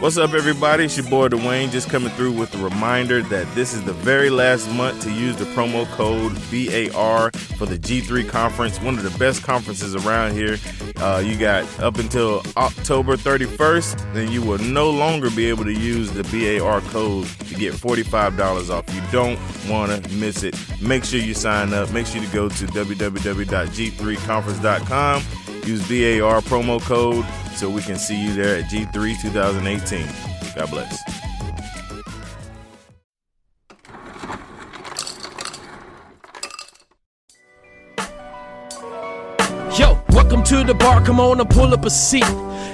What's up, everybody? It's your boy Dwayne, just coming through with a reminder that this is the very last month to use the promo code BAR for the G3 Conference, one of the best conferences around here. You got up until October 31st, then you will no longer be able to use the BAR code to get $45 off. You don't want to miss it. Make sure you sign up. Make sure you go to www.g3conference.com. Use BAR promo code so we can see you there at G3 2018. God bless. Yo, welcome to the bar. Come on and pull up a seat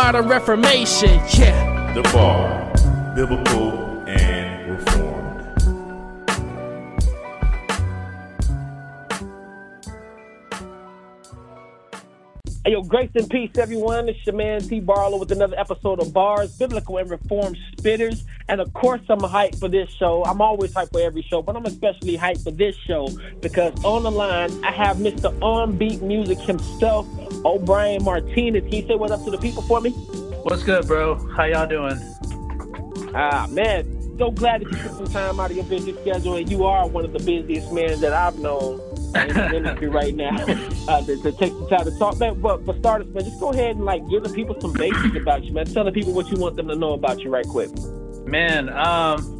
Modern Reformation, yeah. The Bar, biblical and reformed. Hey, yo, grace and peace, everyone. It's your man T. Barlow with another episode of Bars, Biblical and Reformed Spitters. And of course, I'm hyped for this show. I'm always hyped for every show, but I'm especially hyped for this show because on the line, I have Mr. OnBeat Music himself, O'Brien Martinez. Can you say what's up to the people for me? What's good, bro? How y'all doing? Ah, man, so glad that you took some time out of your busy schedule, and you are one of the busiest men that I've known in the industry right now to take some time to talk. Man, but for starters, man, just go ahead and like give the people some basics about you, man. Tell the people what you want them to know about you right quick. Man,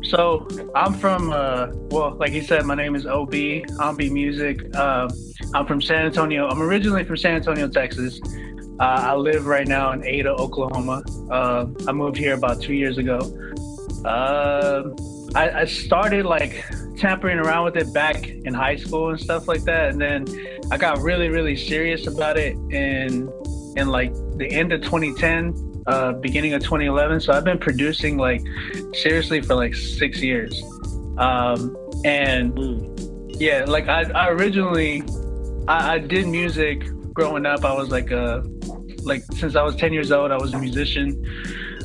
so I'm from, well, like he said, my name is OnBeat Music. I'm from San Antonio. I'm originally from San Antonio, Texas. I live right now in Ada, Oklahoma. I moved here about 2 years ago. I started like tampering around with it back in high school and stuff like that. And then I got really, really serious about it in like the end of 2010. Beginning of 2011. So I've been producing like seriously for like 6 years. Yeah, like I originally did music growing up. I was like since I was 10 years old, I was a musician.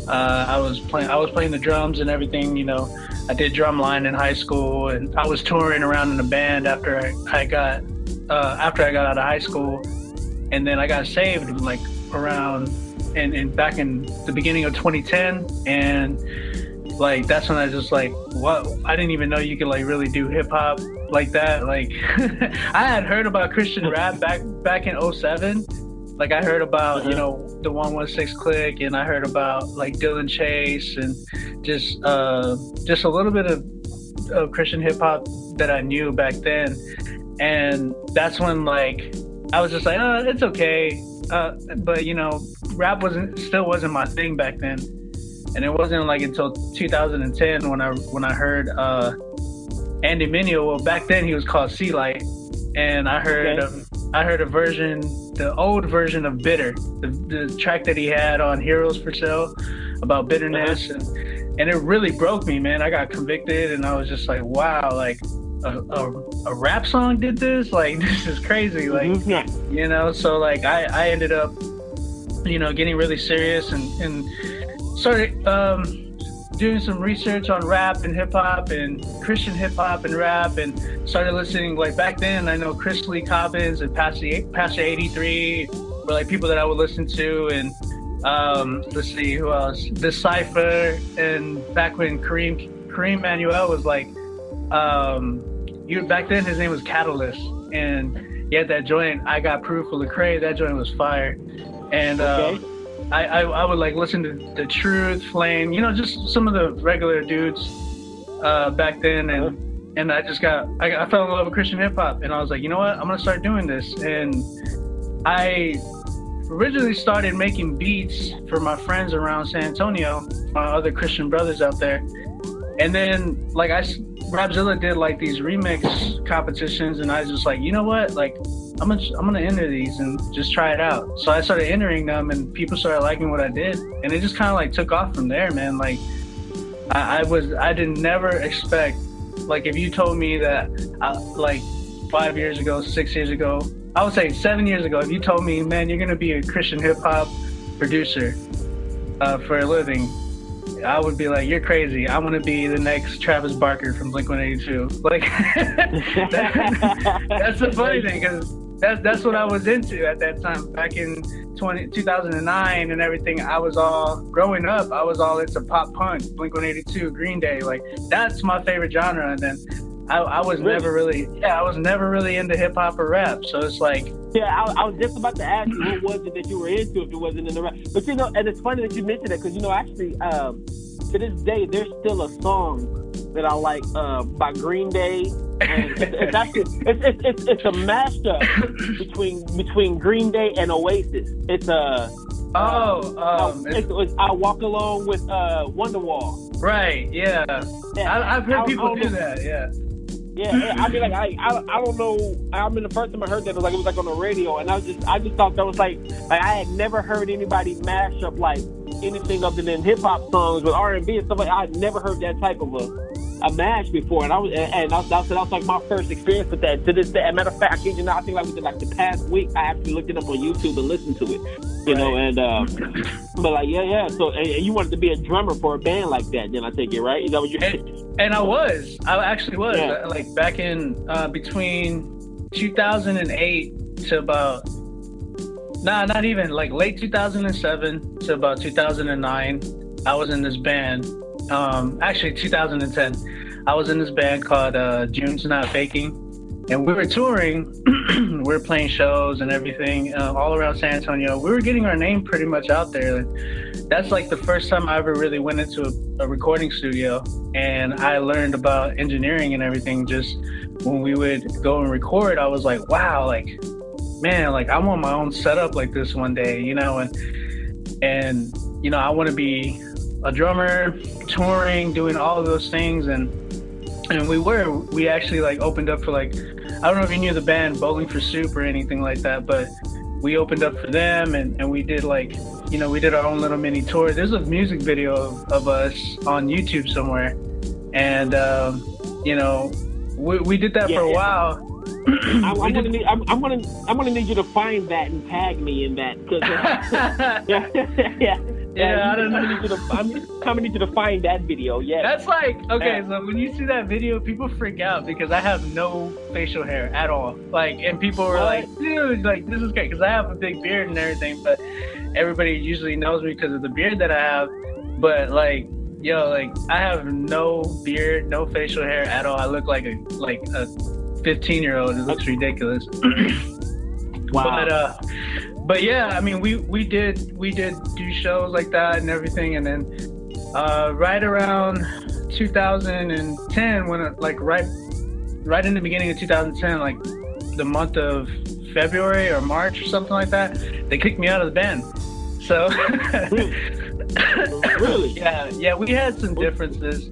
I was playing the drums and everything, you know. I did drumline in high school, and I was touring around in a band after I got out of high school. And then I got saved like around and back in the beginning of 2010, and like that's when I just like, whoa, I didn't even know you could like really do hip-hop like that, like I had heard about Christian rap back in 2007. Like I heard about you know, the 116 click, and I heard about like Dylan Chase, and just a little bit of Christian hip-hop that I knew back then. And that's when like I was just like, oh, it's okay. But you know, rap wasn't my thing back then, and it wasn't like until 2010 when I heard Andy Mineo. Well, back then he was called C-Light, and I heard a version, the old version of Bitter, the track that he had on Heroes for Sale about bitterness, and it really broke me, man. I got convicted, and I was just like, wow, like a rap song did this? Like, this is crazy. Like, you know, so like I ended up you know, getting really serious and started doing some research on rap and hip hop and Christian hip hop and rap, and started listening, like, back then I know Chris Lee Cobbins and Pastor 83 were like people that I would listen to, and let's see who else, The Cipher, and back when Kareem Manuel was like, back then his name was Catalyst, and he had that joint I Got Proof with Lecrae. That joint was fire. And okay. I would like listen to The Truth, Flame, you know, just some of the regular dudes back then, and I fell in love with Christian hip hop, and I was like, you know what, I'm gonna start doing this. And I originally started making beats for my friends around San Antonio, my other Christian brothers out there, and then like Rapzilla did like these remix competitions, and I was just like, you know what, like I'm gonna enter these and just try it out. So I started entering them, and people started liking what I did, and it just kind of like took off from there, man. Like I didn't never expect, like, if you told me that like 5 years ago, 6 years ago, I would say 7 years ago, if you told me, man, you're gonna be a Christian hip hop producer for a living, I would be like, you're crazy. I want to be the next Travis Barker from Blink-182. Like, that's the funny thing, because that's what I was into at that time. Back in 2009 and everything, I was all, growing up, I was all into pop punk, Blink-182, Green Day. Like, that's my favorite genre. And then I was never really into hip hop or rap. So it's like... Yeah, I was just about to ask you, what was it that you were into if it wasn't in the rap? But, you know, and it's funny that you mentioned that, because, you know, actually, to this day, there's still a song that I like by Green Day. And it's actually, it's a mashup between Green Day and Oasis. It's a... I Walk Alone with Wonderwall. Right, yeah. I've heard people do that, yeah. Yeah, I mean, like, I don't know. I mean, the first time I heard that, it was on the radio, and I just thought that was like I had never heard anybody mash up like anything other than hip hop songs with R&B and stuff. Like, I'd never heard that type of a mash before, and that was like my first experience with that. To this day, as a matter of fact, you know, I think like within like the past week, I actually looked it up on YouTube and listened to it, you know. And but like yeah. So and you wanted to be a drummer for a band like that, then I take it, right? Is that what you? And I actually was. Yeah. Like back in between 2008 to about not even like late 2007 to about 2009, I was in this band. Actually 2010, I was in this band called June's Not Baking, and we were touring. We were playing shows and everything all around San Antonio. We were getting our name pretty much out there. That's like the first time I ever really went into a recording studio, and I learned about engineering and everything. Just when we would go and record, I was like, wow, like, man, like I want my own setup like this one day, you know. And you know, I want to be a drummer, touring, doing all of those things. And we actually like opened up for like, I don't know if you knew the band Bowling for Soup or anything like that, but we opened up for them, and we did like, you know, we did our own little mini tour. There's a music video of us on YouTube somewhere. And, you know, we did that for a while. I'm gonna need you to find that and tag me in that. Yeah, I don't know. I'm coming to find that video. Yeah, that's like okay. So when you see that video, people freak out because I have no facial hair at all. Like, and people were like, "Dude, like this is great," because I have a big beard and everything. But everybody usually knows me because of the beard that I have. But like, yo, like I have no beard, no facial hair at all. I look like a 15-year-old. It looks ridiculous. Wow. But yeah, I mean, we did do shows like that and everything, and then right around 2010, when like right in the beginning of 2010, like the month of February or March or something like that, they kicked me out of the band. So really, yeah, we had some differences.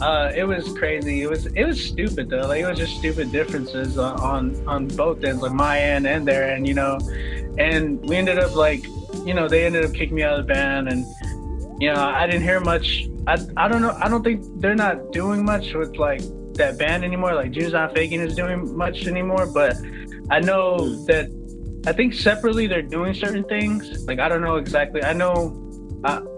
It was crazy. It was stupid though. Like it was just stupid differences on both ends, like my end and their end, you know. And we ended up like, you know, they ended up kicking me out of the band, and you know, I didn't hear much. I don't know. I don't think they're not doing much with like that band anymore. Like June's Not Faking is doing much anymore, but I know that I think separately they're doing certain things. Like, I don't know exactly. I know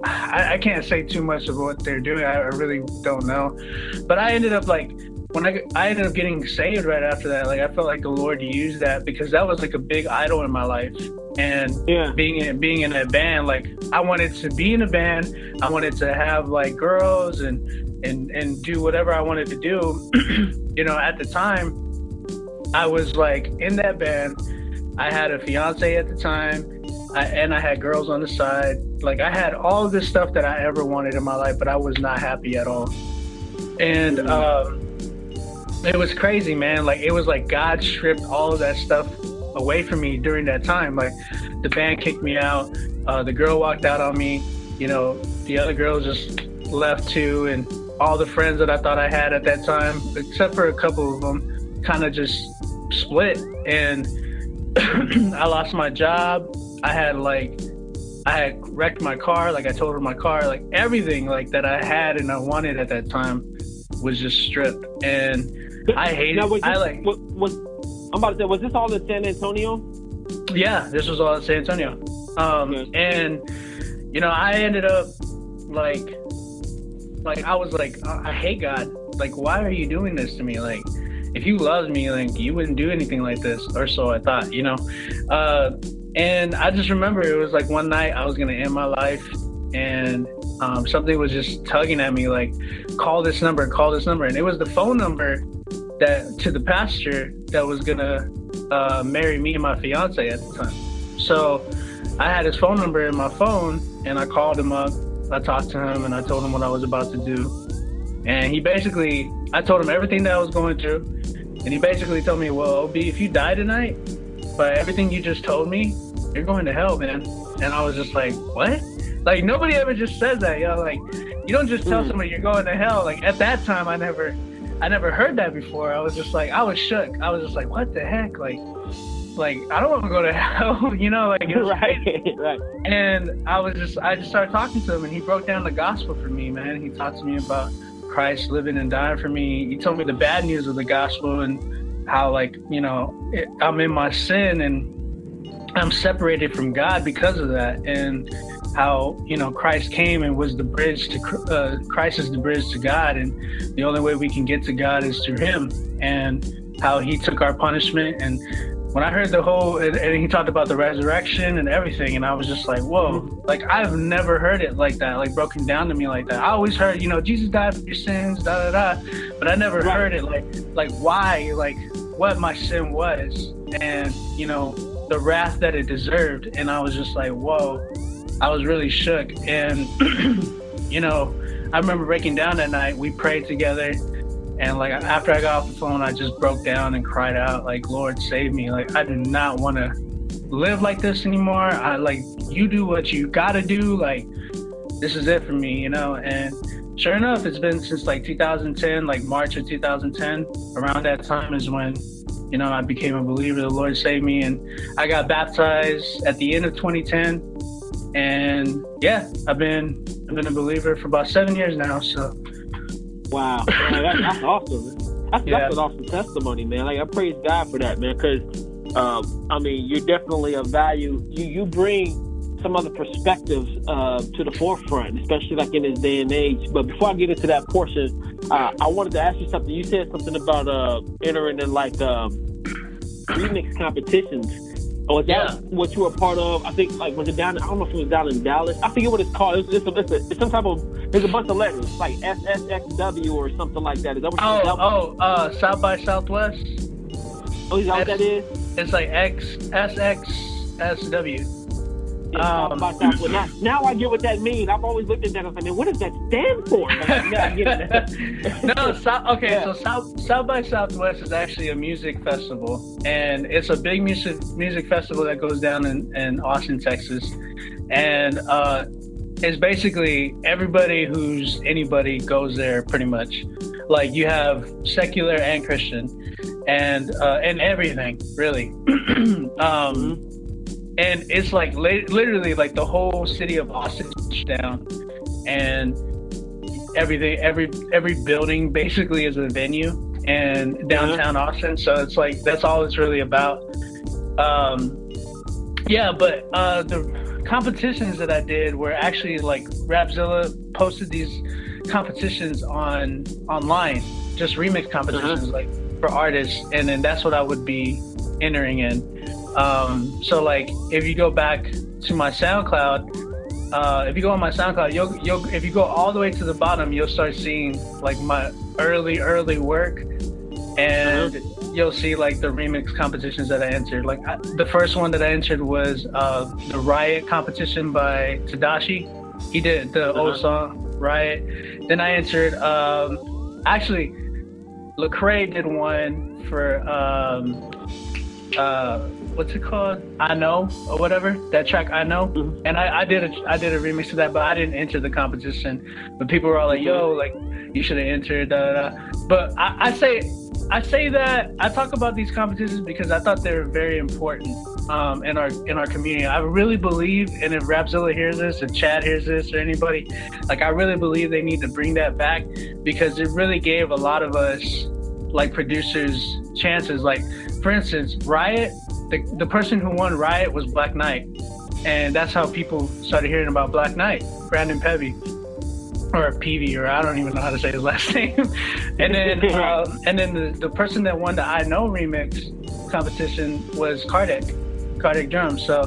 I can't say too much of what they're doing. I really don't know. But I ended up like, when I ended up getting saved right after that. Like, I felt like the Lord used that because that was like a big idol in my life. And being in a band, like, I wanted to be in a band. I wanted to have like girls and do whatever I wanted to do. You know, at the time, I was like in that band. I had a fiance at the time, and I had girls on the side. Like, I had all this stuff that I ever wanted in my life, but I was not happy at all. And it was crazy, man. Like, it was like God stripped all of that stuff away from me during that time. Like, the band kicked me out. The girl walked out on me. You know, the other girls just left too. And all the friends that I thought I had at that time, except for a couple of them, kind of just split. And I lost my job. I had wrecked my car. Like, I totaled my car. Like, everything like that I had and I wanted at that time was just stripped. And I hated it. Was this all in San Antonio? Yeah, this was all in San Antonio. And, you know, I ended up like, I was like, I hate God. Like, why are you doing this to me? Like, if you loved me, like, you wouldn't do anything like this, or so I thought, you know? And I just remember it was like one night I was going to end my life, and something was just tugging at me, like, call this number. And it was the phone number to the pastor that was going to marry me and my fiance at the time. So I had his phone number in my phone, and I called him up. I talked to him, and I told him what I was about to do. And I told him everything that I was going through. And he basically told me, well, OB, if you die tonight, by everything you just told me, you're going to hell, man. And I was just like, what? Like, nobody ever just says that, yo. Like, you don't just tell somebody you're going to hell. Like, at that time, I never heard that before. I was just like, I was shook. I was just like, what the heck? Like, I don't want to go to hell, you know? Like, it was right. And I just started talking to him, and he broke down the gospel for me, man. He talked to me about Christ living and dying for me. He told me the bad news of the gospel, and how, like, you know, I'm in my sin and I'm separated from God because of that, and how, you know, Christ came and was the bridge to Christ is the bridge to God, and the only way we can get to God is through him, and how he took our punishment. And when I heard and he talked about the resurrection and everything, and I was just like, whoa, like, I've never heard it like that, like, broken down to me like that. I always heard, you know, Jesus died for your sins, but I never heard it like why, like, what my sin was, and, you know, the wrath that it deserved. And I was just like, whoa, I was really shook. And, you know, I remember breaking down that night. We prayed together. And, like, after I got off the phone, I just broke down and cried out, like, Lord, save me. Like, I do not want to live like this anymore. I, like, you do what you got to do. Like, this is it for me, you know? And sure enough, it's been since, like, 2010, like, March of 2010. Around that time is when, you know, I became a believer. The Lord saved me. And I got baptized at the end of 2010. And, yeah, I've been a believer for about 7 years now, so... Wow, man, that's awesome. That's an awesome testimony, man. Like, I praise God for that, man, because, I mean, you're definitely of value. You bring some other perspectives to the forefront, especially, like, in this day and age. But before I get into that portion, I wanted to ask you something. You said something about entering in, like, remix competitions. Was that what you were part of? I think, like, was it down? I don't know if it was down in Dallas. I forget what it's called. It's some type of. There's a bunch of letters, like SSXW or something like that. Is that what? South by Southwest. Oh, is that what that is? It's like SSXW. Yeah, South by Southwest. Now I get what that means. I've always looked at that. I was like, man, what does that stand for? So South by Southwest is actually a music festival, and it's a big music festival that goes down in Austin, Texas, and it's basically everybody who's anybody goes there, pretty much. Like, you have secular and Christian, and everything, really. And it's like literally like the whole city of Austin down, and everything, every building basically is a venue in downtown Austin. So it's like that's all it's really about. Yeah, but the competitions that I did were actually like Rapzilla posted these competitions online, just remix competitions, like for artists, and then that's what I would be entering in. So like if you go back to my SoundCloud, if you go on my SoundCloud, you'll if you go all the way to the bottom, you'll start seeing like my early work, and you'll see like the remix competitions that I entered. Like the first one that I entered was the Riot competition by Tadashi. He did the old song Riot. Then I entered actually Lecrae did one for what's it called? I Know, or whatever, that track I Know. And I did a remix to that, but I didn't enter the competition. But people were all like, yo, like you should have entered, But I say that I talk about these competitions because I thought they were very important in our community. I really believe, and if Rapzilla hears this, if Chad hears this, or anybody, like I really believe they need to bring that back, because it really gave a lot of us like producers chances. Like for instance, Riot, the person who won Riot was Black Knight, and that's how people started hearing about Black Knight, Brandon Pevy. Or PV, or I don't even know how to say his last name. and then the person that won the I Know remix competition was Kardec Drums. So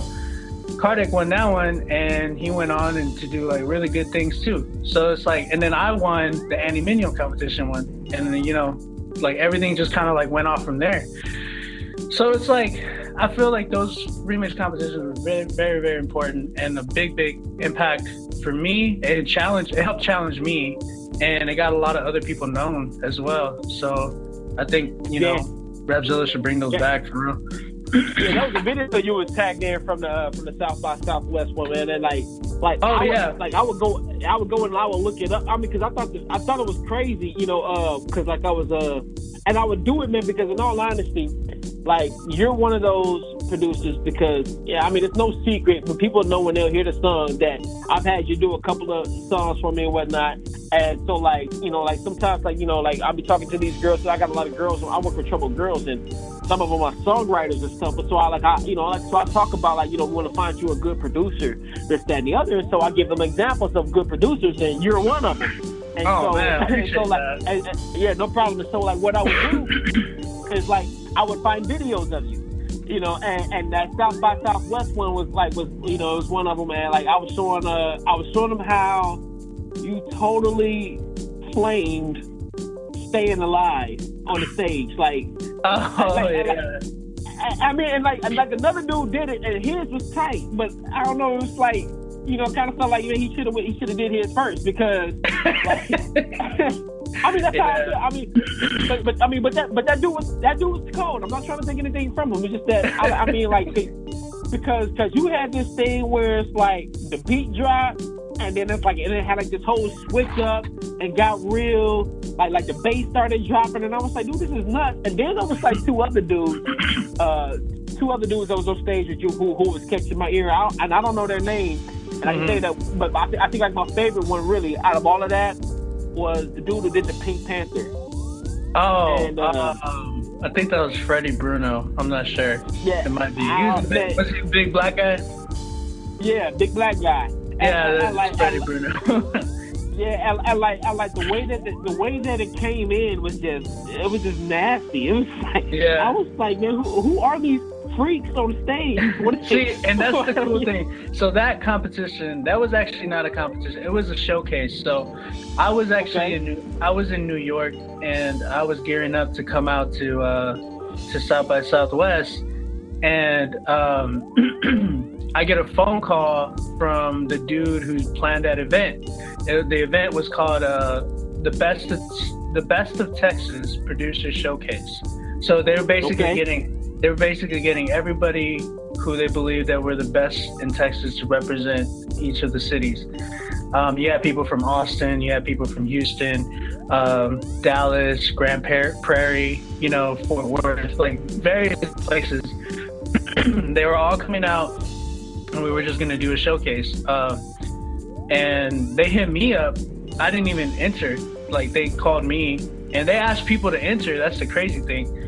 Kardec won that one, and he went on and to do like really good things too. So it's like, and then I won the Andy Mineo competition one, and then, you know, like everything just kind of like went off from there. So it's like, I feel like those remix competitions were very, very, very important, and a big impact for me. It helped challenge me, and it got a lot of other people known as well. So I think, you know, Rapzilla should bring those back for real. That was a video you was tagged in from the South by Southwest one, man. And I would go and I would look it up. I mean, because I thought it was crazy, you know, because like I was and I would do it, man, because in all honesty, like you're one of those producers, because I mean it's no secret, but people know when they'll hear the song that I've had you do a couple of songs for me and whatnot. And so like, you know, like sometimes like, you know, like I'll be talking to these girls, so I got a lot of girls, so I work with troubled girls, and some of them are songwriters and stuff. But so I talk about like, you know, we want to find you a good producer, this, that, and the other. And so I give them examples of good producers, and you're one of them. And yeah, no problem. And so like what I would do is like I would find videos of you, you know, and that South by Southwest one was you know, it was one of them, man. Like I was showing them how you totally claimed staying alive on the stage, like. I mean, another dude did it, and his was tight, but I don't know, it was like, you know, kind of felt like, man, he should have did his first, because. Like, I mean, that's how I feel. I mean, but that dude was cold. I'm not trying to take anything from him. It's just that I mean, like, because you had this thing where it's like the beat drop, and then it's like, and it had like this whole switch up and got real, like the bass started dropping, and I was like, dude, this is nuts. And then there was like two other dudes that was on stage with you who was catching my ear out, and I don't know their name, and I can say that, but I think like my favorite one really out of all of that was the dude who did the Pink Panther. Oh, and, I think that was Freddie Bruno. I'm not sure. Yeah, it might be. Was he a big black guy? Yeah, big black guy. Freddie Bruno. Yeah, I like the way that it came in was just, it was just nasty. It was like, I was like, man, who are these freaks on stage? See, and that's the cool thing. So that competition, that was actually not a competition. It was a showcase. So I was actually in New York, and I was gearing up to come out to South by Southwest, and I get a phone call from the dude who planned that event. The event was called the Best of Texas Producers Showcase. So they're basically getting everybody who they believe that were the best in Texas to represent each of the cities. You had people from Austin, you had people from Houston, Dallas, Grand Prairie, you know, Fort Worth, like various places. They were all coming out, and we were just going to do a showcase. And they hit me up. I didn't even enter. Like, they called me, and they asked people to enter. That's the crazy thing.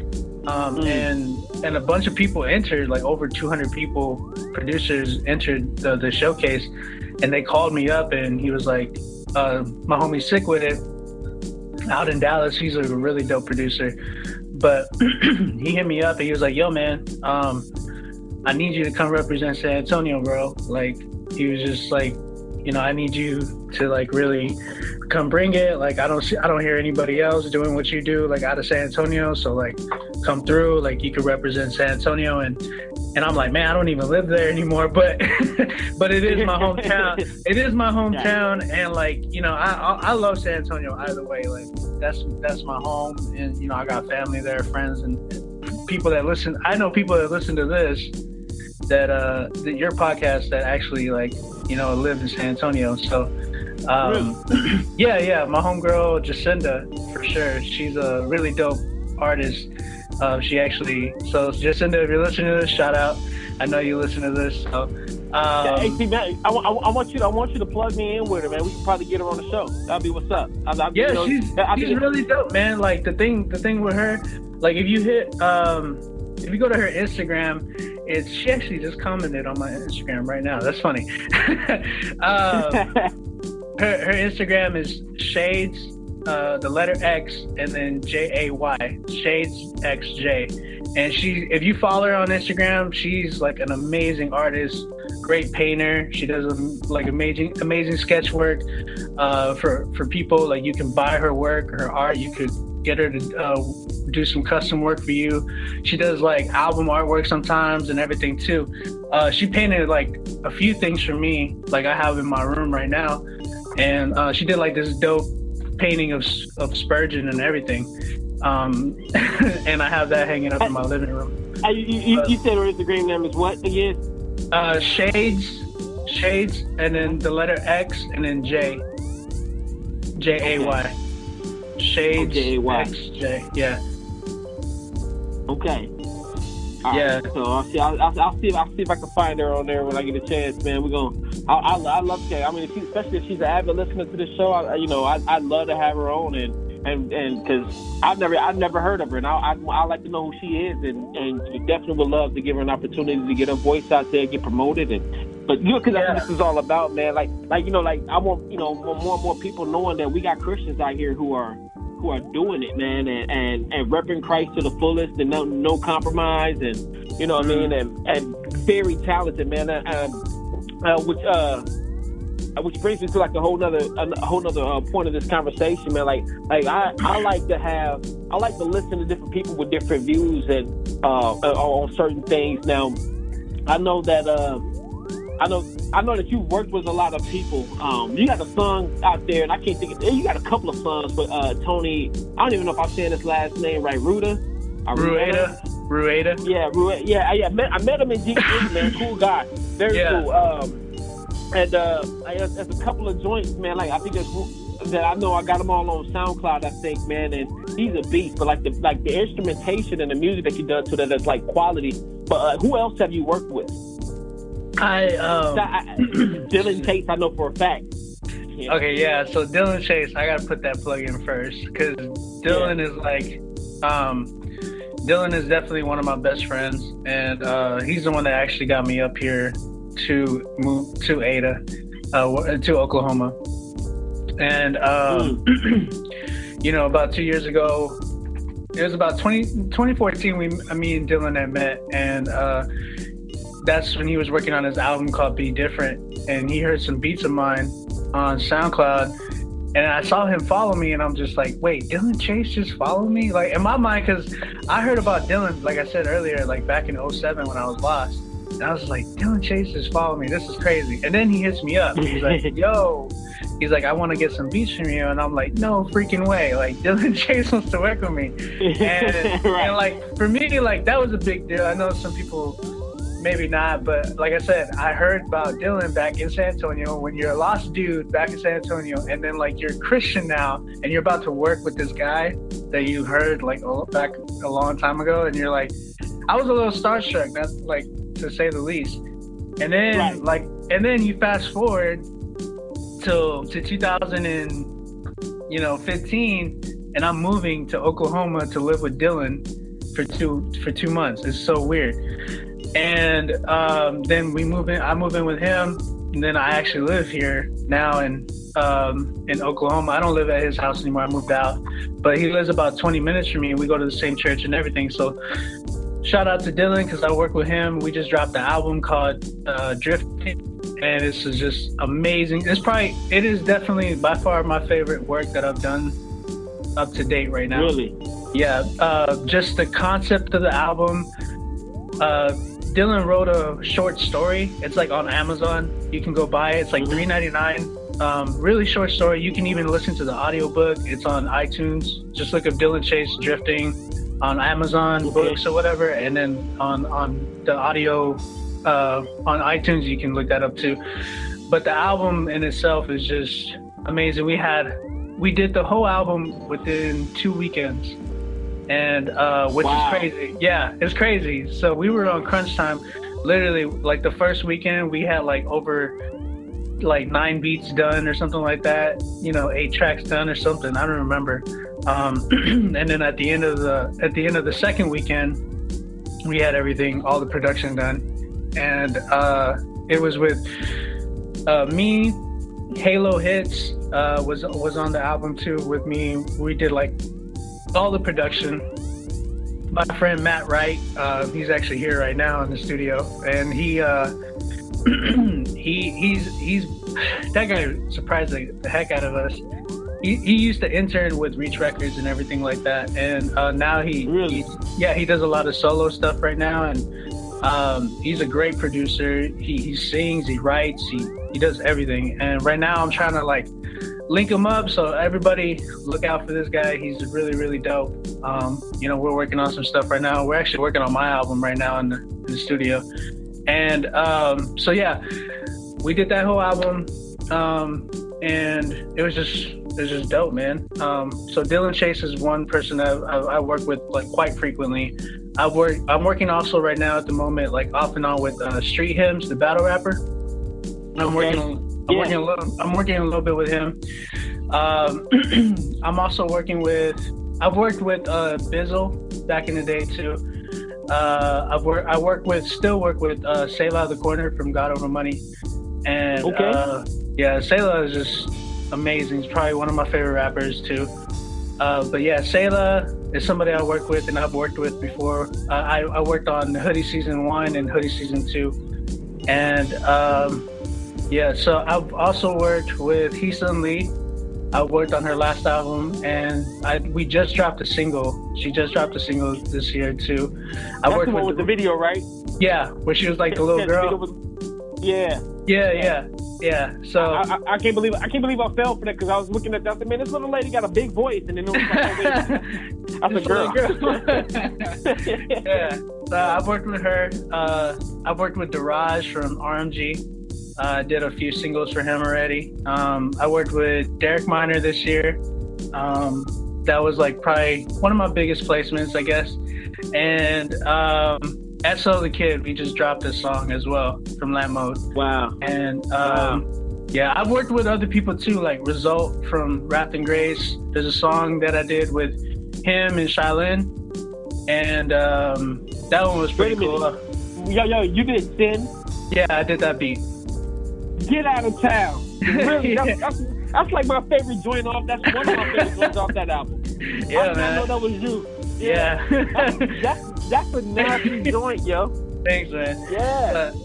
And and a bunch of people entered, like over 200 people, producers entered the showcase, and they called me up, and he was like, my homie's sick with it out in Dallas. He's a really dope producer, but he hit me up and he was like, yo man, I need you to come represent San Antonio, bro. Like, he was just like, you know, I need you to like really come bring it. Like, I don't hear anybody else doing what you do, like out of San Antonio. So like, come through, like you could represent San Antonio. And I'm like, man, I don't even live there anymore, but but it is my hometown. It is my hometown, and like, you know, I love San Antonio either way. Like, that's my home, and you know, I got family there, friends, and people that listen. I know people that listen to this, that your podcast, that actually like, you know, live in San Antonio. So yeah, my homegirl Jacinda, for sure. She's a really dope artist. So Jacinda, if you're listening to this, shout out. I know you listen to this. So, hey, man, I want you to plug me in with her, man. We can probably get her on the show. That'll be what's up. She's really dope, man. Like, the thing with her, like, if you go to her Instagram, she actually just commented on my Instagram right now. That's funny. Her Instagram is Shades, the letter X and then JAY, Shades XJ. And if you follow her on Instagram, she's like an amazing artist, great painter. She does like amazing sketch work for people. Like, you can buy her work, her art. You could get her to do some custom work for you. She does like album artwork sometimes and everything too. She painted like a few things for me, like I have in my room right now. And she did like this dope painting of Spurgeon and everything, and I have that hanging up in my living room. You said her Instagram name is what again? Shades and then the letter X and then JAY. Shades XJ. Yeah. Okay. All yeah. Right. So I'll see if I can find her on there when I get a chance, man. We're gonna. I love Kay. I mean, especially if she's an avid listener to the show, I'd love to have her on, and because I've never heard of her, and I like to know who she is, and definitely would love to give her an opportunity to get her voice out there, get promoted, That's what this is all about, man. Like you know, like I want, you know, more and more people knowing that we got Christians out here who are doing it, man, and repping Christ to the fullest, and no compromise, and you know what I mean, and very talented, man. Which brings me to like a whole nother point of this conversation, man. Like I like to listen to different people with different views and on certain things. Now, I know that I know that you've worked with a lot of people. You got a song out there, and I can't think of. You got a couple of songs, but Tony, I don't even know if I'm saying his last name right. Rueda. Yeah, Rueda. Yeah. I met him in G3, man. Cool guy. Very cool. There's a couple of joints, man. Like I think that I know I got them all on SoundCloud, I think, man. And he's a beast, but like the instrumentation and the music that he does to that is like quality. But who else have you worked with? Dylan Chase, I know for a fact. Yeah. Okay, yeah. So Dylan Chase, I gotta put that plug in first, because Dylan is definitely one of my best friends, and he's the one that actually got me up here to move to Ada, to Oklahoma, and you know, about 2 years ago. It was about 2014. Me and Dylan had met, and that's when he was working on his album called Be Different, and he heard some beats of mine on SoundCloud, and I saw him follow me, and I'm just like, wait, Dylan Chase just followed me? Like, in my mind, because I heard about Dylan, like I said earlier, like back in 2007 when I was lost, and I was like, Dylan Chase just followed me, this is crazy. And then he hits me up, he's like, yo, he's like, I want to get some beats from you, and I'm like, no freaking way, like Dylan Chase wants to work with me, and, right. And like, for me, like, that was a big deal. I know some people maybe not, but like I said, I heard about Dylan back in San Antonio when you're a lost dude back in San Antonio, and then like you're a Christian now, and you're about to work with this guy that you heard like back a long time ago, and you're like, I was a little starstruck, that's like to say the least. And then right. Like, and then you fast forward to 2015, and I'm moving to Oklahoma to live with Dylan for two months. It's so weird. And then we move in. I move in with him, and then I actually live here now in Oklahoma. I don't live at his house anymore. I moved out, but he lives about 20 minutes from me, and we go to the same church and everything. So shout out to Dylan, because I work with him. We just dropped an album called Drifting. And this is just amazing. It is definitely by far my favorite work that I've done up to date right now. Really? Yeah. Just the concept of the album. Dylan wrote a short story. It's like on Amazon. You can go buy it. It's like $3.99. Really short story. You can even listen to the audiobook. It's on iTunes. Just look up Dylan Chase Drifting on Amazon books or whatever. And then on the audio on iTunes, you can look that up too. But the album in itself is just amazing. We did the whole album within 2 weekends, and which is crazy. Yeah, it's crazy. So we were on crunch time. Literally, like the first weekend, we had like over 9 beats done or something like that. 8 tracks done or something. I don't remember. And then at the end of the second weekend, we had everything, all the production done. And it was with me. Halo Hits was on the album too with me. We did like all the production. My friend Matt Wright, he's actually here right now in the studio, and he he's that guy surprised the heck out of us. He used to intern with Reach Records and everything like that, and now he does a lot of solo stuff right now. And he's a great producer. He sings, he writes, he does everything. And right now I'm trying to like link him up, so everybody look out for this guy. He's really, really dope. We're working on some stuff right now. We're actually working on my album right now in the studio. And so yeah, we did that whole album, and it was just dope, man. So Dylan Chase is one person that I work with like quite frequently. I'm working also right now at the moment, like off and on, with Street Hymns, the battle rapper. I'm working a little bit with him. I'm also working with. I've worked with Bizzle back in the day too. I still work with Selah the Corner from God Over Money, and Selah is just amazing. He's probably one of my favorite rappers too. But yeah, Selah is somebody I work with and I've worked with before. I worked on Hoodie Season 1 and Hoodie Season 2. And so I've also worked with Heesun Lee. I worked on her last album, and we just dropped a single. She just dropped a single this year too. That's the one with the video, right? Yeah, where she was like the little girl. Yeah. So I can't believe I fell for that, because I was looking at that. I said, man, this little lady got a big voice, and then it was like, I said, girl. Yeah. So I've worked with her. I've worked with Daraj from RMG. I did a few singles for him already. I worked with Derek Minor this year. That was like probably one of my biggest placements, I guess. And SO the Kid, we just dropped this song as well from Lamb Mode. Wow. And I've worked with other people too, like Result from Wrath and Grace. There's a song that I did with him and Shylin, and that one was pretty cool. Yo, you did Sin? Yeah, I did that beat. Get out of town. Really? Yeah. That's like my favorite joint off. That's one of my favorite joints off that album. Yeah, I know that was you. Yeah. That's a nasty joint, yo. Thanks, man.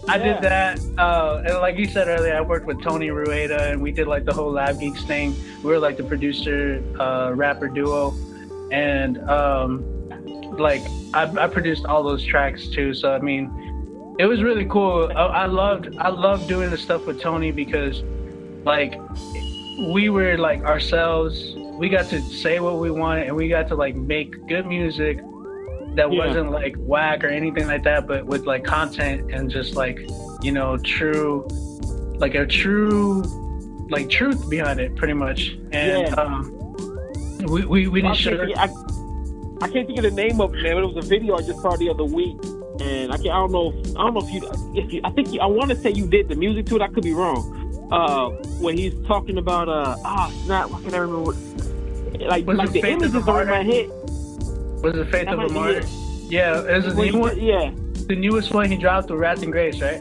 I did that. And like you said earlier, I worked with Tony Rueda, and we did like the whole Lab Geeks thing. We were like the producer, rapper duo. And I produced all those tracks too. So, I mean, it was really cool. I loved doing the stuff with Tony, because like we were like ourselves. We got to say what we wanted, and we got to like make good music that wasn't like whack or anything like that, but with like content and just like, true, like a true, like truth behind it pretty much. And we didn't sugarcoat. I can't think of the name of it, man, but it was a video I just saw the other week, and I want to say you did the music to it. I could be wrong. When he's talking about, I can't remember. Like the images are in my head. Was it Faith of a Martyr? Yeah, it was the new one. Yeah. The newest one he dropped with Wrath and Grace, right?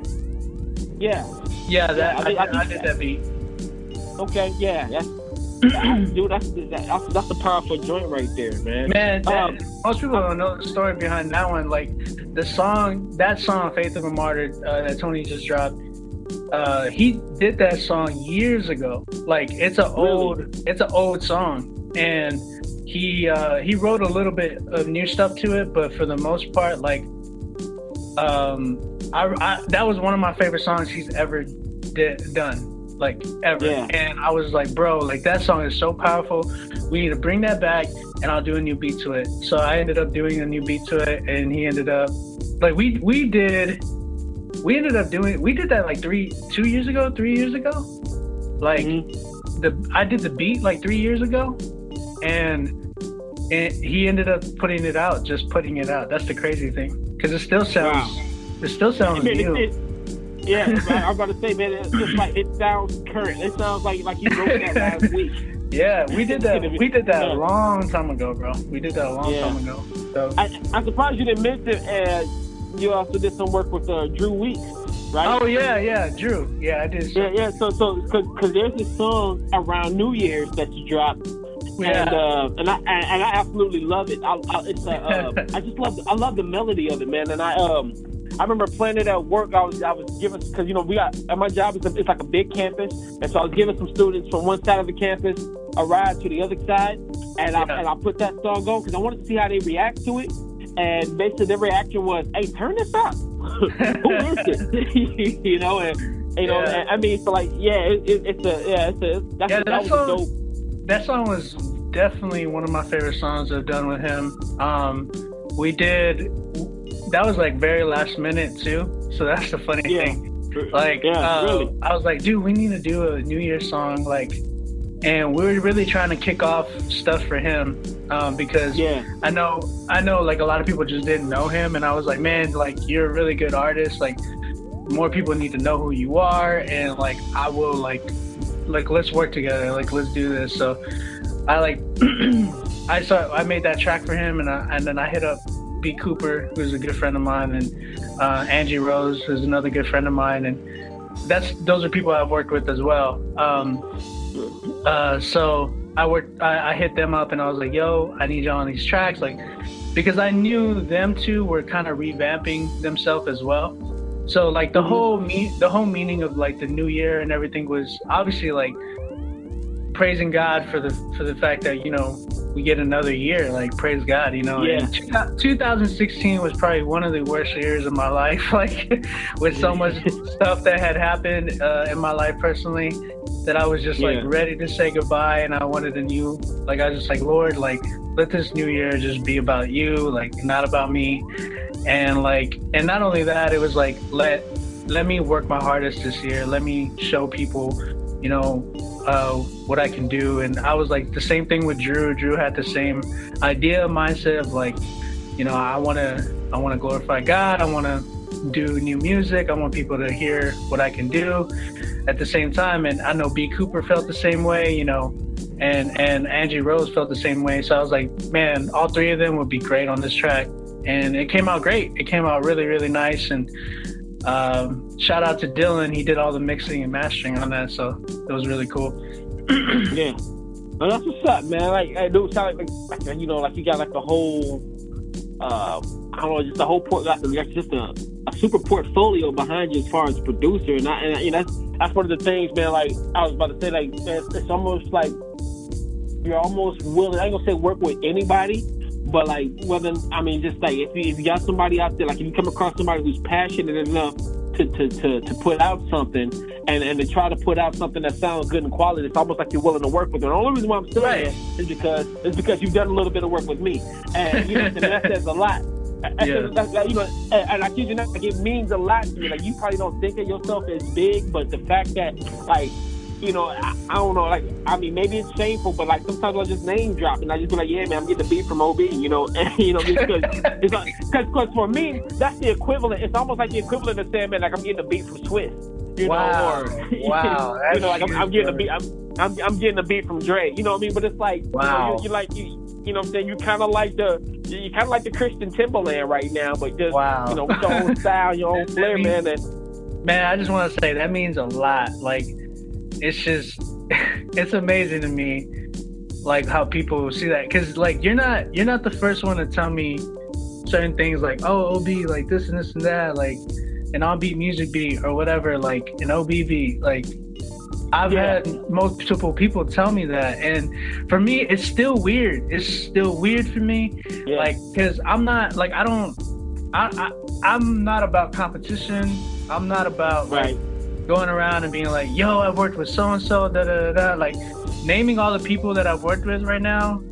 Yeah. Yeah, I did that beat. Okay, yeah, that's dude, that's a powerful joint right there, man. Man, most people don't know the story behind that one. Like the song, "Faith of a Martyr," that Tony just dropped. He did that song years ago. Like it's an old song, and he wrote a little bit of new stuff to it, but for the most part, like that was one of my favorite songs he's ever done. Like ever. Yeah. And I was like, bro, like that song is so powerful, we need to bring that back, and I'll do a new beat to it. So I ended up doing a new beat to it, and he ended up like we did that like 3 years ago. Like I did the beat like 3 years ago, and he ended up putting it out. That's the crazy thing, because it still sounds new. Yeah, like I'm about to say, man, it's just like it sounds current. It sounds like you wrote that last week. Yeah, we did that a long time ago, bro. We did that a long time ago. So I'm surprised you didn't mention you also did some work with Drew Weeks, right? Oh yeah, Drew. Yeah, I did. Yeah. So because there's this song around New Year's that you dropped. Yeah. And I absolutely love it. I love the melody of it, man, and I remember playing it at work. I was giving, because you know we got at my job it's like a big campus, and so I was giving some students from one side of the campus a ride to the other side, and I put that song on because I wanted to see how they react to it, and basically their reaction was, "Hey, turn this up." Who is it? You know, and I mean, so like, that song was definitely one of my favorite songs I've done with him. That was like very last minute too, so that's the funny thing. Like, really. I was like, dude, we need to do a New Year's song, like, and we were really trying to kick off stuff for him, because I know, like a lot of people just didn't know him, and I was like, man, like you're a really good artist, like more people need to know who you are, and like I will like let's work together, like let's do this. So I like I made that track for him, and then I hit up B. Cooper, who's a good friend of mine, and Angie Rose, who's another good friend of mine, and those are people I've worked with as well. So I hit them up, and I was like, "Yo, I need y'all on these tracks," like because I knew them two were kind of revamping themselves as well. So like the whole meaning of like the new year and everything was obviously like praising God for the fact that, you know, we get another year, like praise God, you know. Yeah. And 2016 was probably one of the worst years of my life, like with so much stuff that had happened in my life personally, that I was just like ready to say goodbye, and I wanted a new, like I was just like, Lord, like let this new year just be about you, like not about me. And like, and not only that, it was like let me work my hardest this year, let me show people, you know, what I can do. And I was like the same thing with Drew had the same idea, mindset of like, you know, I want to glorify God, I want to do new music, I want people to hear what I can do at the same time. And I know B. Cooper felt the same way, you know, and Angie Rose felt the same way. So I was like, man, all three of them would be great on this track, and it came out great. It came out really, really nice. And shout out to Dylan, he did all the mixing and mastering on that, so it was really cool. Yeah, well, that's what's up, man. Like, I do sound like you know, like you got like the whole, I don't know, just the whole like just a super portfolio behind you as far as producer, and you know, that's one of the things, man. Like I was about to say, like it's almost like you're almost willing. I ain't gonna say work with anybody, but like whether, I mean, just like if you got somebody out there, like if you come across somebody who's passionate enough to put out something, and to try to put out something that sounds good and quality, it's almost like you're willing to work with them. The only reason why I'm still here is because you've done a little bit of work with me, and you know, and that says a lot. Yeah. That's, you know, and I kid you not, like it means a lot to me. Like you probably don't think of yourself as big, but the fact that like, you know, I don't know, like, I mean, maybe it's shameful, but like sometimes I'll just name drop, and I just be like, yeah, man, I'm getting the beat from OB, you know, and, you know, because for me, that's the equivalent. It's almost like the equivalent of saying, man, like I'm getting the beat from Swiss. Wow. You know, like I'm getting a beat. I'm getting a beat from Dre. You know what I mean? But it's like, wow. You know what I'm saying? You kind of like the Christian Timberland right now, but just you know, with your own style, your own flair, man. And man, I just want to say that means a lot. Like, it's just, it's amazing to me, like how people see that, because like you're not the first one to tell me certain things, like, oh, OB, like this and this and that, like an OnBeat Music beat or whatever, like an OBB, like. I've had multiple people tell me that, and for me, it's still weird. It's still weird for me, like, because I'm not, like, I'm not about competition. I'm not about like going around and being like, yo, I've worked with so and so, da da da. Like naming all the people that I've worked with right now,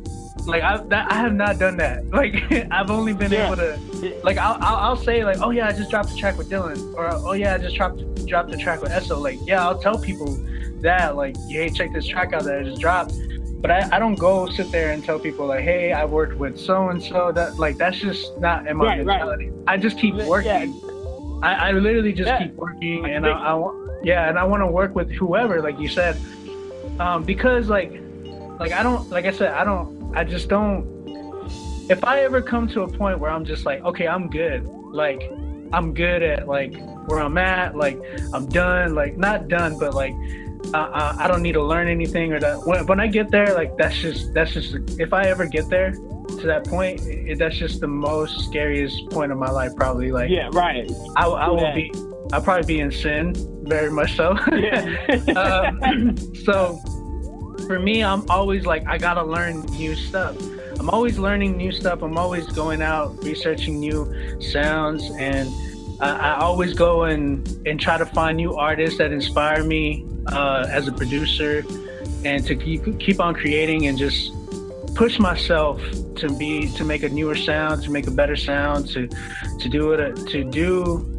like I have not done that. Like I've only been able to, like, I'll say like, oh yeah, I just dropped a track with Dylan, or oh yeah, I just dropped a track with Esso. Like yeah, I'll tell people that, like, hey, check this track out that I just dropped, but I don't go sit there and tell people like, hey, I worked with so and so. That, like, that's just not in my mentality. I just keep working. I literally just keep working, and I want to work with whoever, like you said, because like I don't, like I said, I just don't. If I ever come to a point where I'm just like, okay, I'm good, like I'm good at like where I'm at, like I'm done, like not done, but like. I don't need to learn anything or that. When I get there, like that's just. If I ever get there to that point, that's just the most scariest point of my life, probably. Like I'll probably be in sin, very much so. Yeah. So for me, I'm always like, I gotta learn new stuff. I'm always learning new stuff. I'm always going out researching new sounds, and I always go and try to find new artists that inspire me. As a producer, and to keep on creating and just push myself to make a newer sound, to make a better sound, to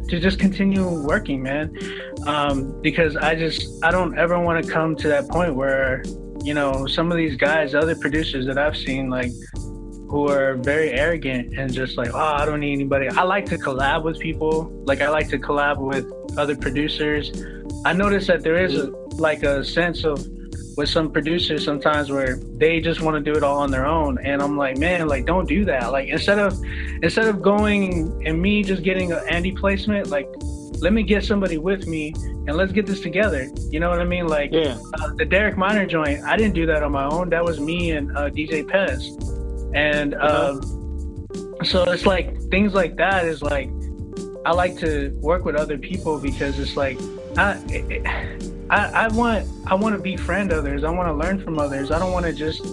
just continue working, man. Because I don't ever want to come to that point where, you know, some of these guys, other producers that I've seen, like, who are very arrogant and just like, oh, I don't need anybody. I like to collab with people. Like, I like to collab with other producers. I noticed that there is a sense of, with some producers sometimes, where they just want to do it all on their own. And I'm like, man, like, don't do that. Like, instead of going and me just getting an Andy placement, like, let me get somebody with me and let's get this together. You know what I mean? Like, the Derek Minor joint, I didn't do that on my own. That was me and DJ Pez. And so it's like things like that is like, I like to work with other people, because it's like I want to befriend others. I want to learn from others. I don't want to just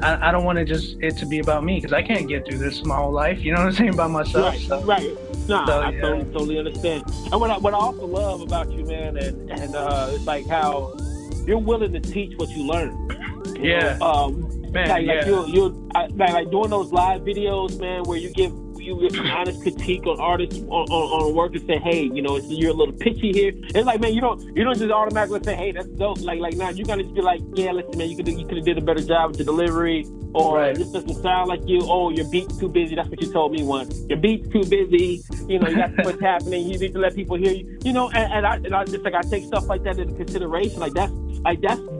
it to be about me, because I can't get through this my whole life. You know what I'm saying, by myself. Totally understand. And what I also love about you, man, and it's like how you're willing to teach what you learn. Like doing those live videos, man, where you give honest critique on artists on work and say, hey, you know, you're a little pitchy here. It's like, man, you don't just automatically say, hey, that's dope. Like now you're gonna just be like, yeah, listen, man, you could have did a better job with the delivery, or this doesn't sound like you. Oh, your beat's too busy. That's what you told me once. Your beat's too busy. You know, that's what's happening. You need to let people hear you. You know, and I just like, I take stuff like that into consideration. Like that's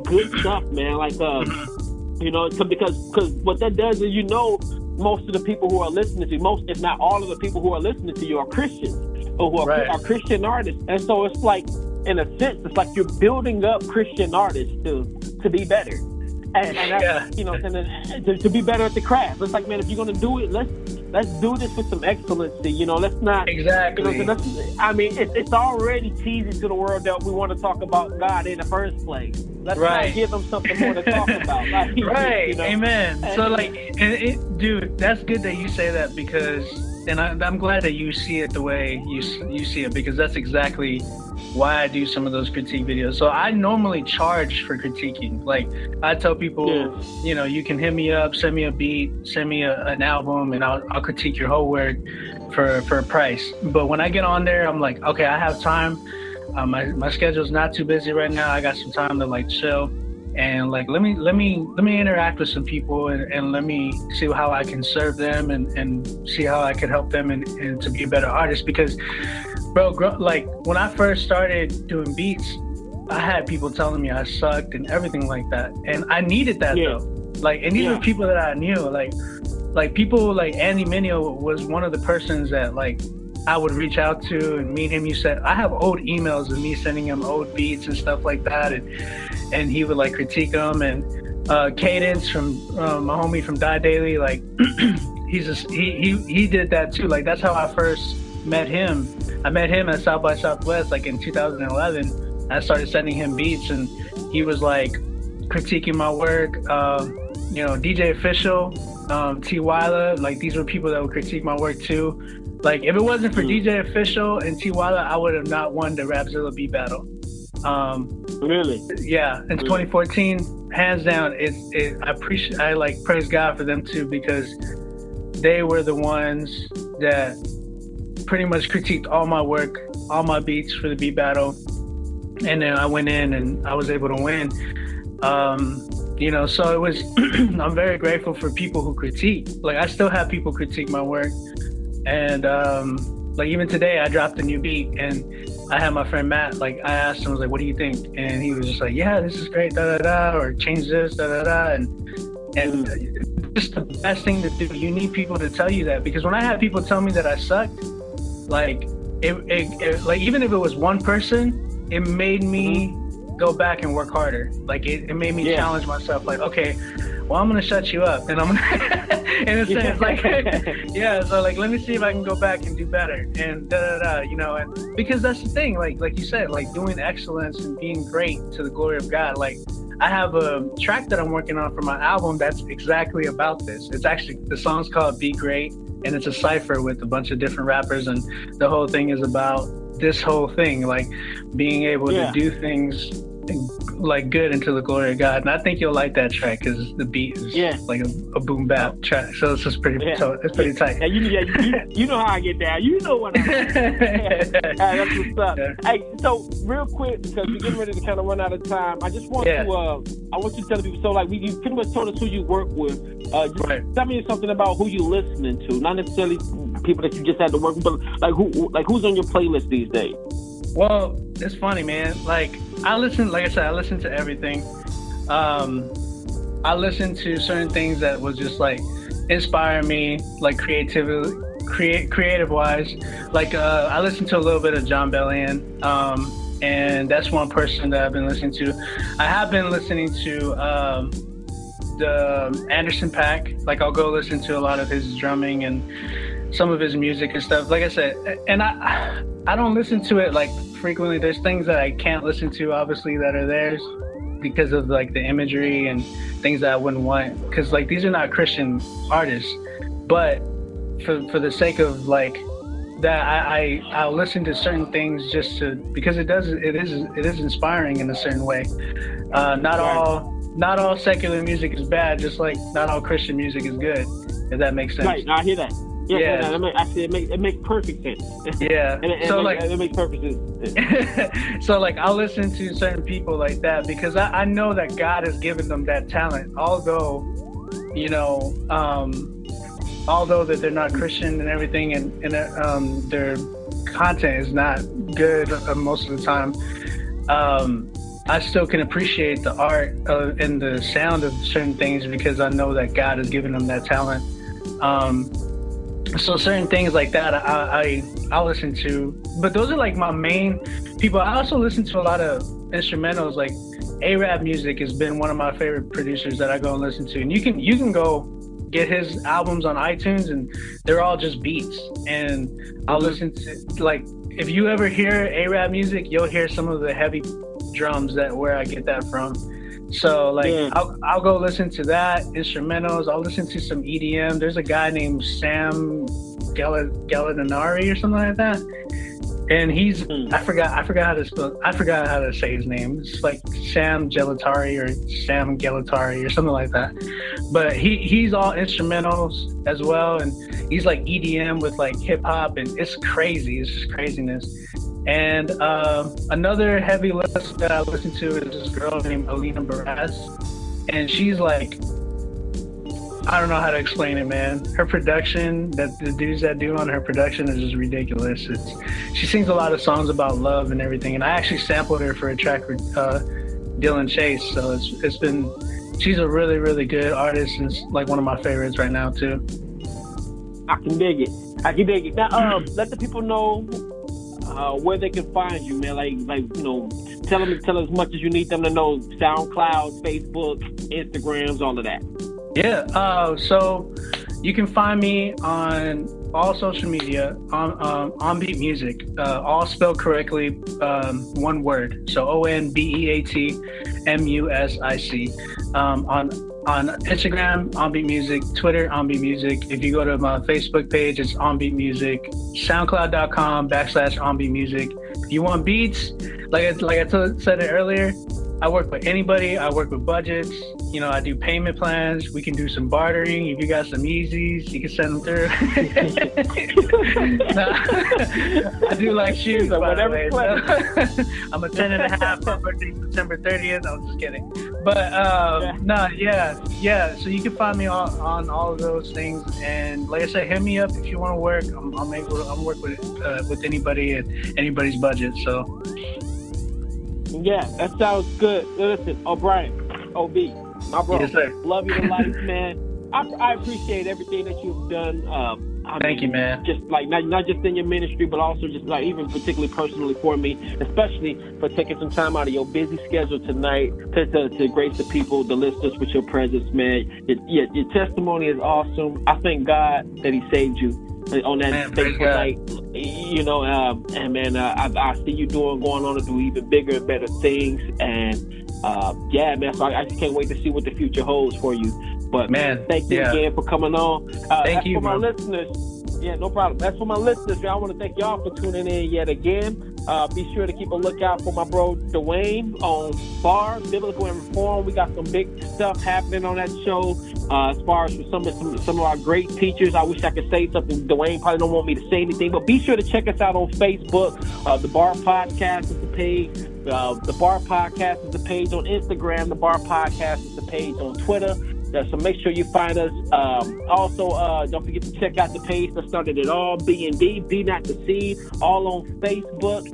good stuff, man. Like you know, because what that does is, you know, most of the people who are listening to you, most, if not all of the people who are listening to you, are Christians, or who are Christian artists. And so it's like, in a sense, it's like you're building up Christian artists to be better. And you know, and to be better at the craft. It's like, man, if you're gonna do it, let's do this with some excellency. You know, let's not exactly. You know, I mean, it's already cheesy to the world that we want to talk about God in the first place. Let's not give them something more to talk about. Like, you know? Amen. So, like, dude, that's good that you say that, because, and I'm glad that you see it the way you see it, because that's exactly why I do some of those critique videos. So I normally charge for critiquing. Like, I tell people, you know, you can hit me up, send me a beat, send me an album, and I'll critique your whole work for a price. But when I get on there, I'm like, okay, I have time. My schedule's not too busy right now. I got some time to like chill, and like let me interact with some people, and let me see how I can serve them, and see how I can help them, and to be a better artist. Because Bro, like when I first started doing beats, I had people telling me I sucked and everything like that, and I needed that though. Like, and these were people that I knew, like people like Andy Mineo was one of the persons that like I would reach out to, and me and him, you said, I have old emails of me sending him old beats and stuff like that, and he would like critique them. And Cadence from my homie from Die Daily, like he did that too. Like that's how I first met him. I met him at South by Southwest, like in 2011. I started sending him beats, and he was like critiquing my work. You know, DJ Official, T. Wyla, like these were people that would critique my work too. Like, if it wasn't for DJ Official and T. Wyla, I would have not won the Rapzilla beat battle. Really? Yeah, in 2014, hands down. I like praise God for them too, because they were the ones that pretty much critiqued all my work, all my beats for the beat battle, and then I went in and I was able to win. You know, so it was. I'm very grateful for people who critique. Like, I still have people critique my work. And like even today I dropped a new beat, and I had my friend Matt, like I asked him, I was like, what do you think? And he was just like, yeah, this is great, da da da, or change this, da da da. And just the best thing to do. You need people to tell you that, because when I had people tell me that I sucked, like it like even if it was one person, it made me go back and work harder. Like it made me challenge myself, like, okay, well, I'm gonna shut you up, and I'm gonna, in a sense, like, yeah. So like, let me see if I can go back and do better, and da da da, you know. And because that's the thing, like you said, like doing excellence and being great to the glory of God. Like, I have a track that I'm working on for my album that's exactly about this. It's actually, the song's called "Be Great," and it's a cipher with a bunch of different rappers, and the whole thing is about this whole thing, like being able to do things like good into the glory of God. And I think you'll like that track, because the beat is like a boom bap track, so it's just pretty it's pretty tight. You know how I get down, you know what I mean. Hey, that's what's up. Hey, so real quick, because we're getting ready to kind of run out of time, I just want to I want you to tell people, so like you pretty much told us who you work with, tell me something about who you listening to, not necessarily people that you just had to work with, but like who's on your playlist these days. Well, it's funny, man. Like, I listen to everything. I listen to certain things that will just like inspire me, like creative wise. Like, I listen to a little bit of John Bellion, and that's one person that I've been listening to. I have been listening to the Anderson .Paak. Like, I'll go listen to a lot of his drumming and some of his music and stuff. Like I said, and I don't listen to it like frequently. There's things that I can't listen to, obviously, that are theirs because of like the imagery and things that I wouldn't want, because like these are not Christian artists. But for the sake of like that, I'll listen to certain things just to, because it is inspiring in a certain way. Not all secular music is bad, just like not all Christian music is good, if that makes sense. Right, I hear that. Yeah. No, it makes perfect sense. Yeah. It makes perfect sense. So like, I'll listen to certain people like that, because I know that God has given them that talent, although that they're not Christian and everything, and their content is not good most of the time. I still can appreciate the art and the sound of certain things, because I know that God has given them that talent. So certain things like that I listen to, but those are like my main people. I also listen to a lot of instrumentals, like A-Rap Music has been one of my favorite producers that I go and listen to, and you can go get his albums on iTunes, and they're all just beats. And I'll listen to, like, if you ever hear A-Rap Music, you'll hear some of the heavy drums where I get that from. So like, I'll go listen to that, instrumentals. I'll listen to some EDM. There's a guy named Sam Gallinari or something like that, and he's I forgot how to say his name. It's like Sam Gellatari or something like that. But he's all instrumentals as well, and he's like EDM with like hip hop, and it's crazy. It's just craziness. And another heavy list that I listen to is this girl named Alina Baraz, and she's like I don't know how to explain it, man. Her production, that the dudes that do on her production is just ridiculous. She sings a lot of songs about love and everything, and I actually sampled her for a track with Dylan Chase. So it's been, she's a really, really good artist, and it's like one of my favorites right now too. I can dig it. I can dig it. Now, let the people know where they can find you, man. Like you know, tell as much as you need them to know. SoundCloud, Facebook, Instagrams, all of that. Yeah, so you can find me on all social media on OnBeat Music, all spelled correctly, one word. So OnBeat Music. On Instagram, OnBeat Music, Twitter, OnBeat Music. If you go to my Facebook page, it's OnBeat Music. SoundCloud.com/OnBeat Music. If you want beats, like I said it earlier, I work with anybody. I work with budgets. You know, I do payment plans. We can do some bartering. If you got some Yeezys, you can send them through. Nah, I do like shoes, by the way. So. I'm a 10.5 for September 30th. I'm just kidding. But, so you can find me on all of those things. And like I said, hit me up if you want to work. I'm work with anybody at anybody's budget, so... Yeah, that sounds good. Listen, O'Brien, OB, my bro, yes, love you to life, man. I appreciate everything that you've done. Thank you, man. Just like not just in your ministry, but also just like even particularly personally for me, especially for taking some time out of your busy schedule tonight to grace the people, the listeners with your presence, man. Your testimony is awesome. I thank God that He saved you on that faithful night, you know, and man, I see you going on to do even bigger and better things, and yeah, man. So I just can't wait to see what the future holds for you. But man, thank you again for coming on. Thank you, my listeners. Yeah, no problem. That's for my listeners. I want to thank y'all for tuning in yet again. Be sure to keep a lookout for my bro Dwayne on Bar Biblical and Reform. We got some big stuff happening on that show. As far as some of our great teachers, I wish I could say something. Dwayne probably don't want me to say anything, but be sure to check us out on Facebook. The Bar Podcast is the page. The Bar Podcast is the page on Instagram. The Bar Podcast is the page on Twitter. So make sure you find us. Also, don't forget to check out the page that started it all, B&D, Be Not Deceived, all on Facebook.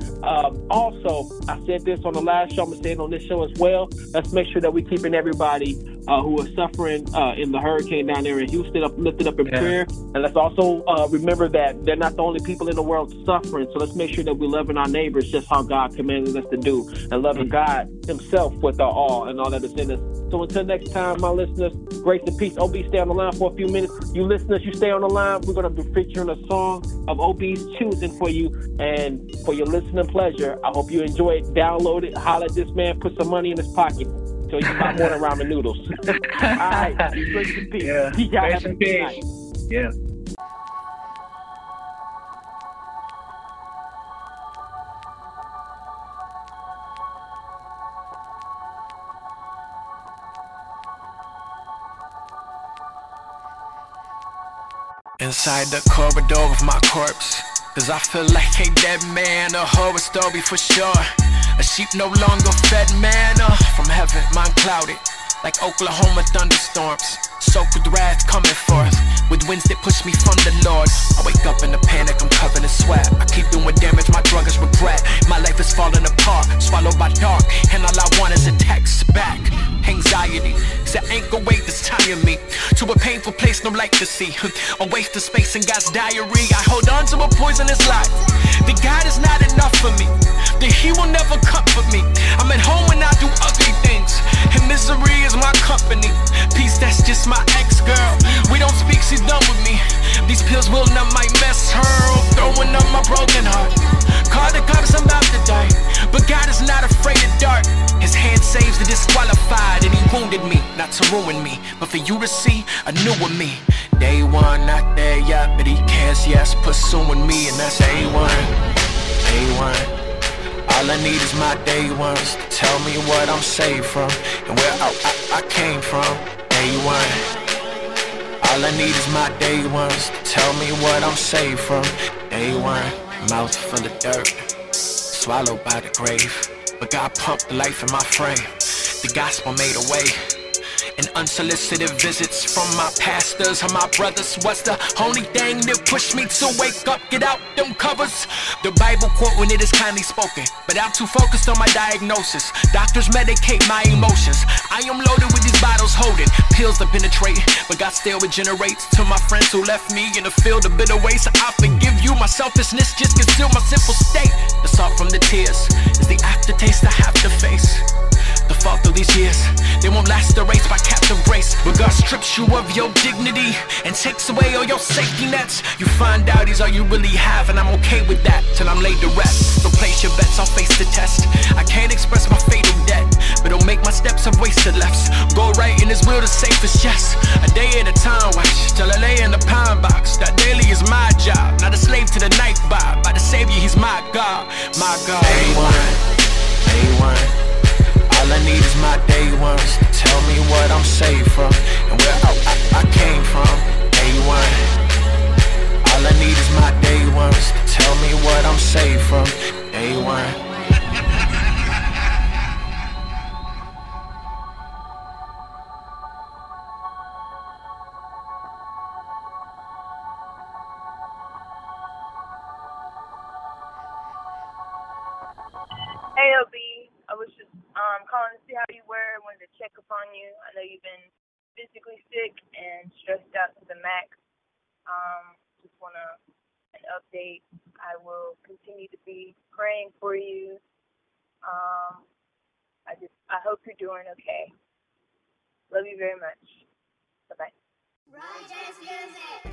Also, I said this on the last show, I'm going to say it on this show as well. Let's make sure that we're keeping everybody who is suffering in the hurricane down there in Houston lifted up in prayer. And let's also remember that they're not the only people in the world suffering. So let's make sure that we're loving our neighbors just how God commanded us to do, and loving God Himself with our all and all that is in us. So until next time, my listeners, grace and peace. OB, stay on the line for a few minutes. You listeners, you stay on the line. We're going to be featuring a song of OB's choosing for you and for your listening pleasure. I hope you enjoy it. Download it. Holler at this man. Put some money in his pocket so you can buy more than ramen noodles. All right. Grace and peace. Yeah. Grace and peace. Yeah. Inside the corridor of my corpse, cause I feel like a dead man, a horror story for sure. A sheep no longer fed manna from heaven, mind clouded like Oklahoma thunderstorms, soaked with wrath coming forth, with winds that push me from the Lord. I wake up in a panic, I'm covered in sweat. I keep doing damage, my drug is regret. My life is falling apart, swallowed by dark, and all I want is a text back. Anxiety, cause I ain't gon' wait this tire me to a painful place no light to see. A waste of space in God's diary. I hold on to a poisonous lie that God is not enough for me, that He will never comfort me. I'm at home when I do ugly things, and misery is my company. Peace, that's just my ex-girl. We don't speak, she's done with me. These pills will numb my mess, her throwing up my broken heart. Call the cops, I'm about to die, but God is not afraid of dark. His hand saves the disqualified, and He wounded me, not to ruin me, but for you to see a newer me. Day one, not there yet, but He cares, yes, pursuing me, and that's A1. All I need is my day ones to tell me what I'm saved from, and where I came from. Day one. All I need is my day ones to tell me what I'm saved from. Day one, mouth full of dirt, swallowed by the grave, but God pumped life in my frame. The gospel made a way, and unsolicited visits from my pastors or my brothers was the only thing that pushed me to wake up, get out them covers. The Bible quote when it is kindly spoken, but I'm too focused on my diagnosis. Doctors medicate my emotions. I am loaded with these bottles holding pills to penetrate, but God still regenerates. To my friends who left me in the field of bitter waste, I forgive you. My selfishness just conceal my simple state. The salt from the tears is the aftertaste I have to face. The fall through these years, they won't last the race by captive grace. But God strips you of your dignity and takes away all your safety nets. You find out he's all you really have, and I'm okay with that till I'm laid to rest. So place your bets, I'll face the test. I can't express my fatal debt, but don't make my steps, I've wasted lefts. Go right in his will, the safest yes. A day at a time, watch till I lay in the pine box. That daily is my job, not a slave to the night vibe. By the Savior, he's my God, my God. A1. All I need is my day ones to tell me what I'm saved from and where I came from. Day one. All I need is my day ones to tell me what I'm saved from. Day one. Hey, LB. I was just calling to see how you were. I wanted to check up on you. I know you've been physically sick and stressed out to the max. Just want an update. I will continue to be praying for you. I hope you're doing okay. Love you very much. Bye-bye. Rogers Music.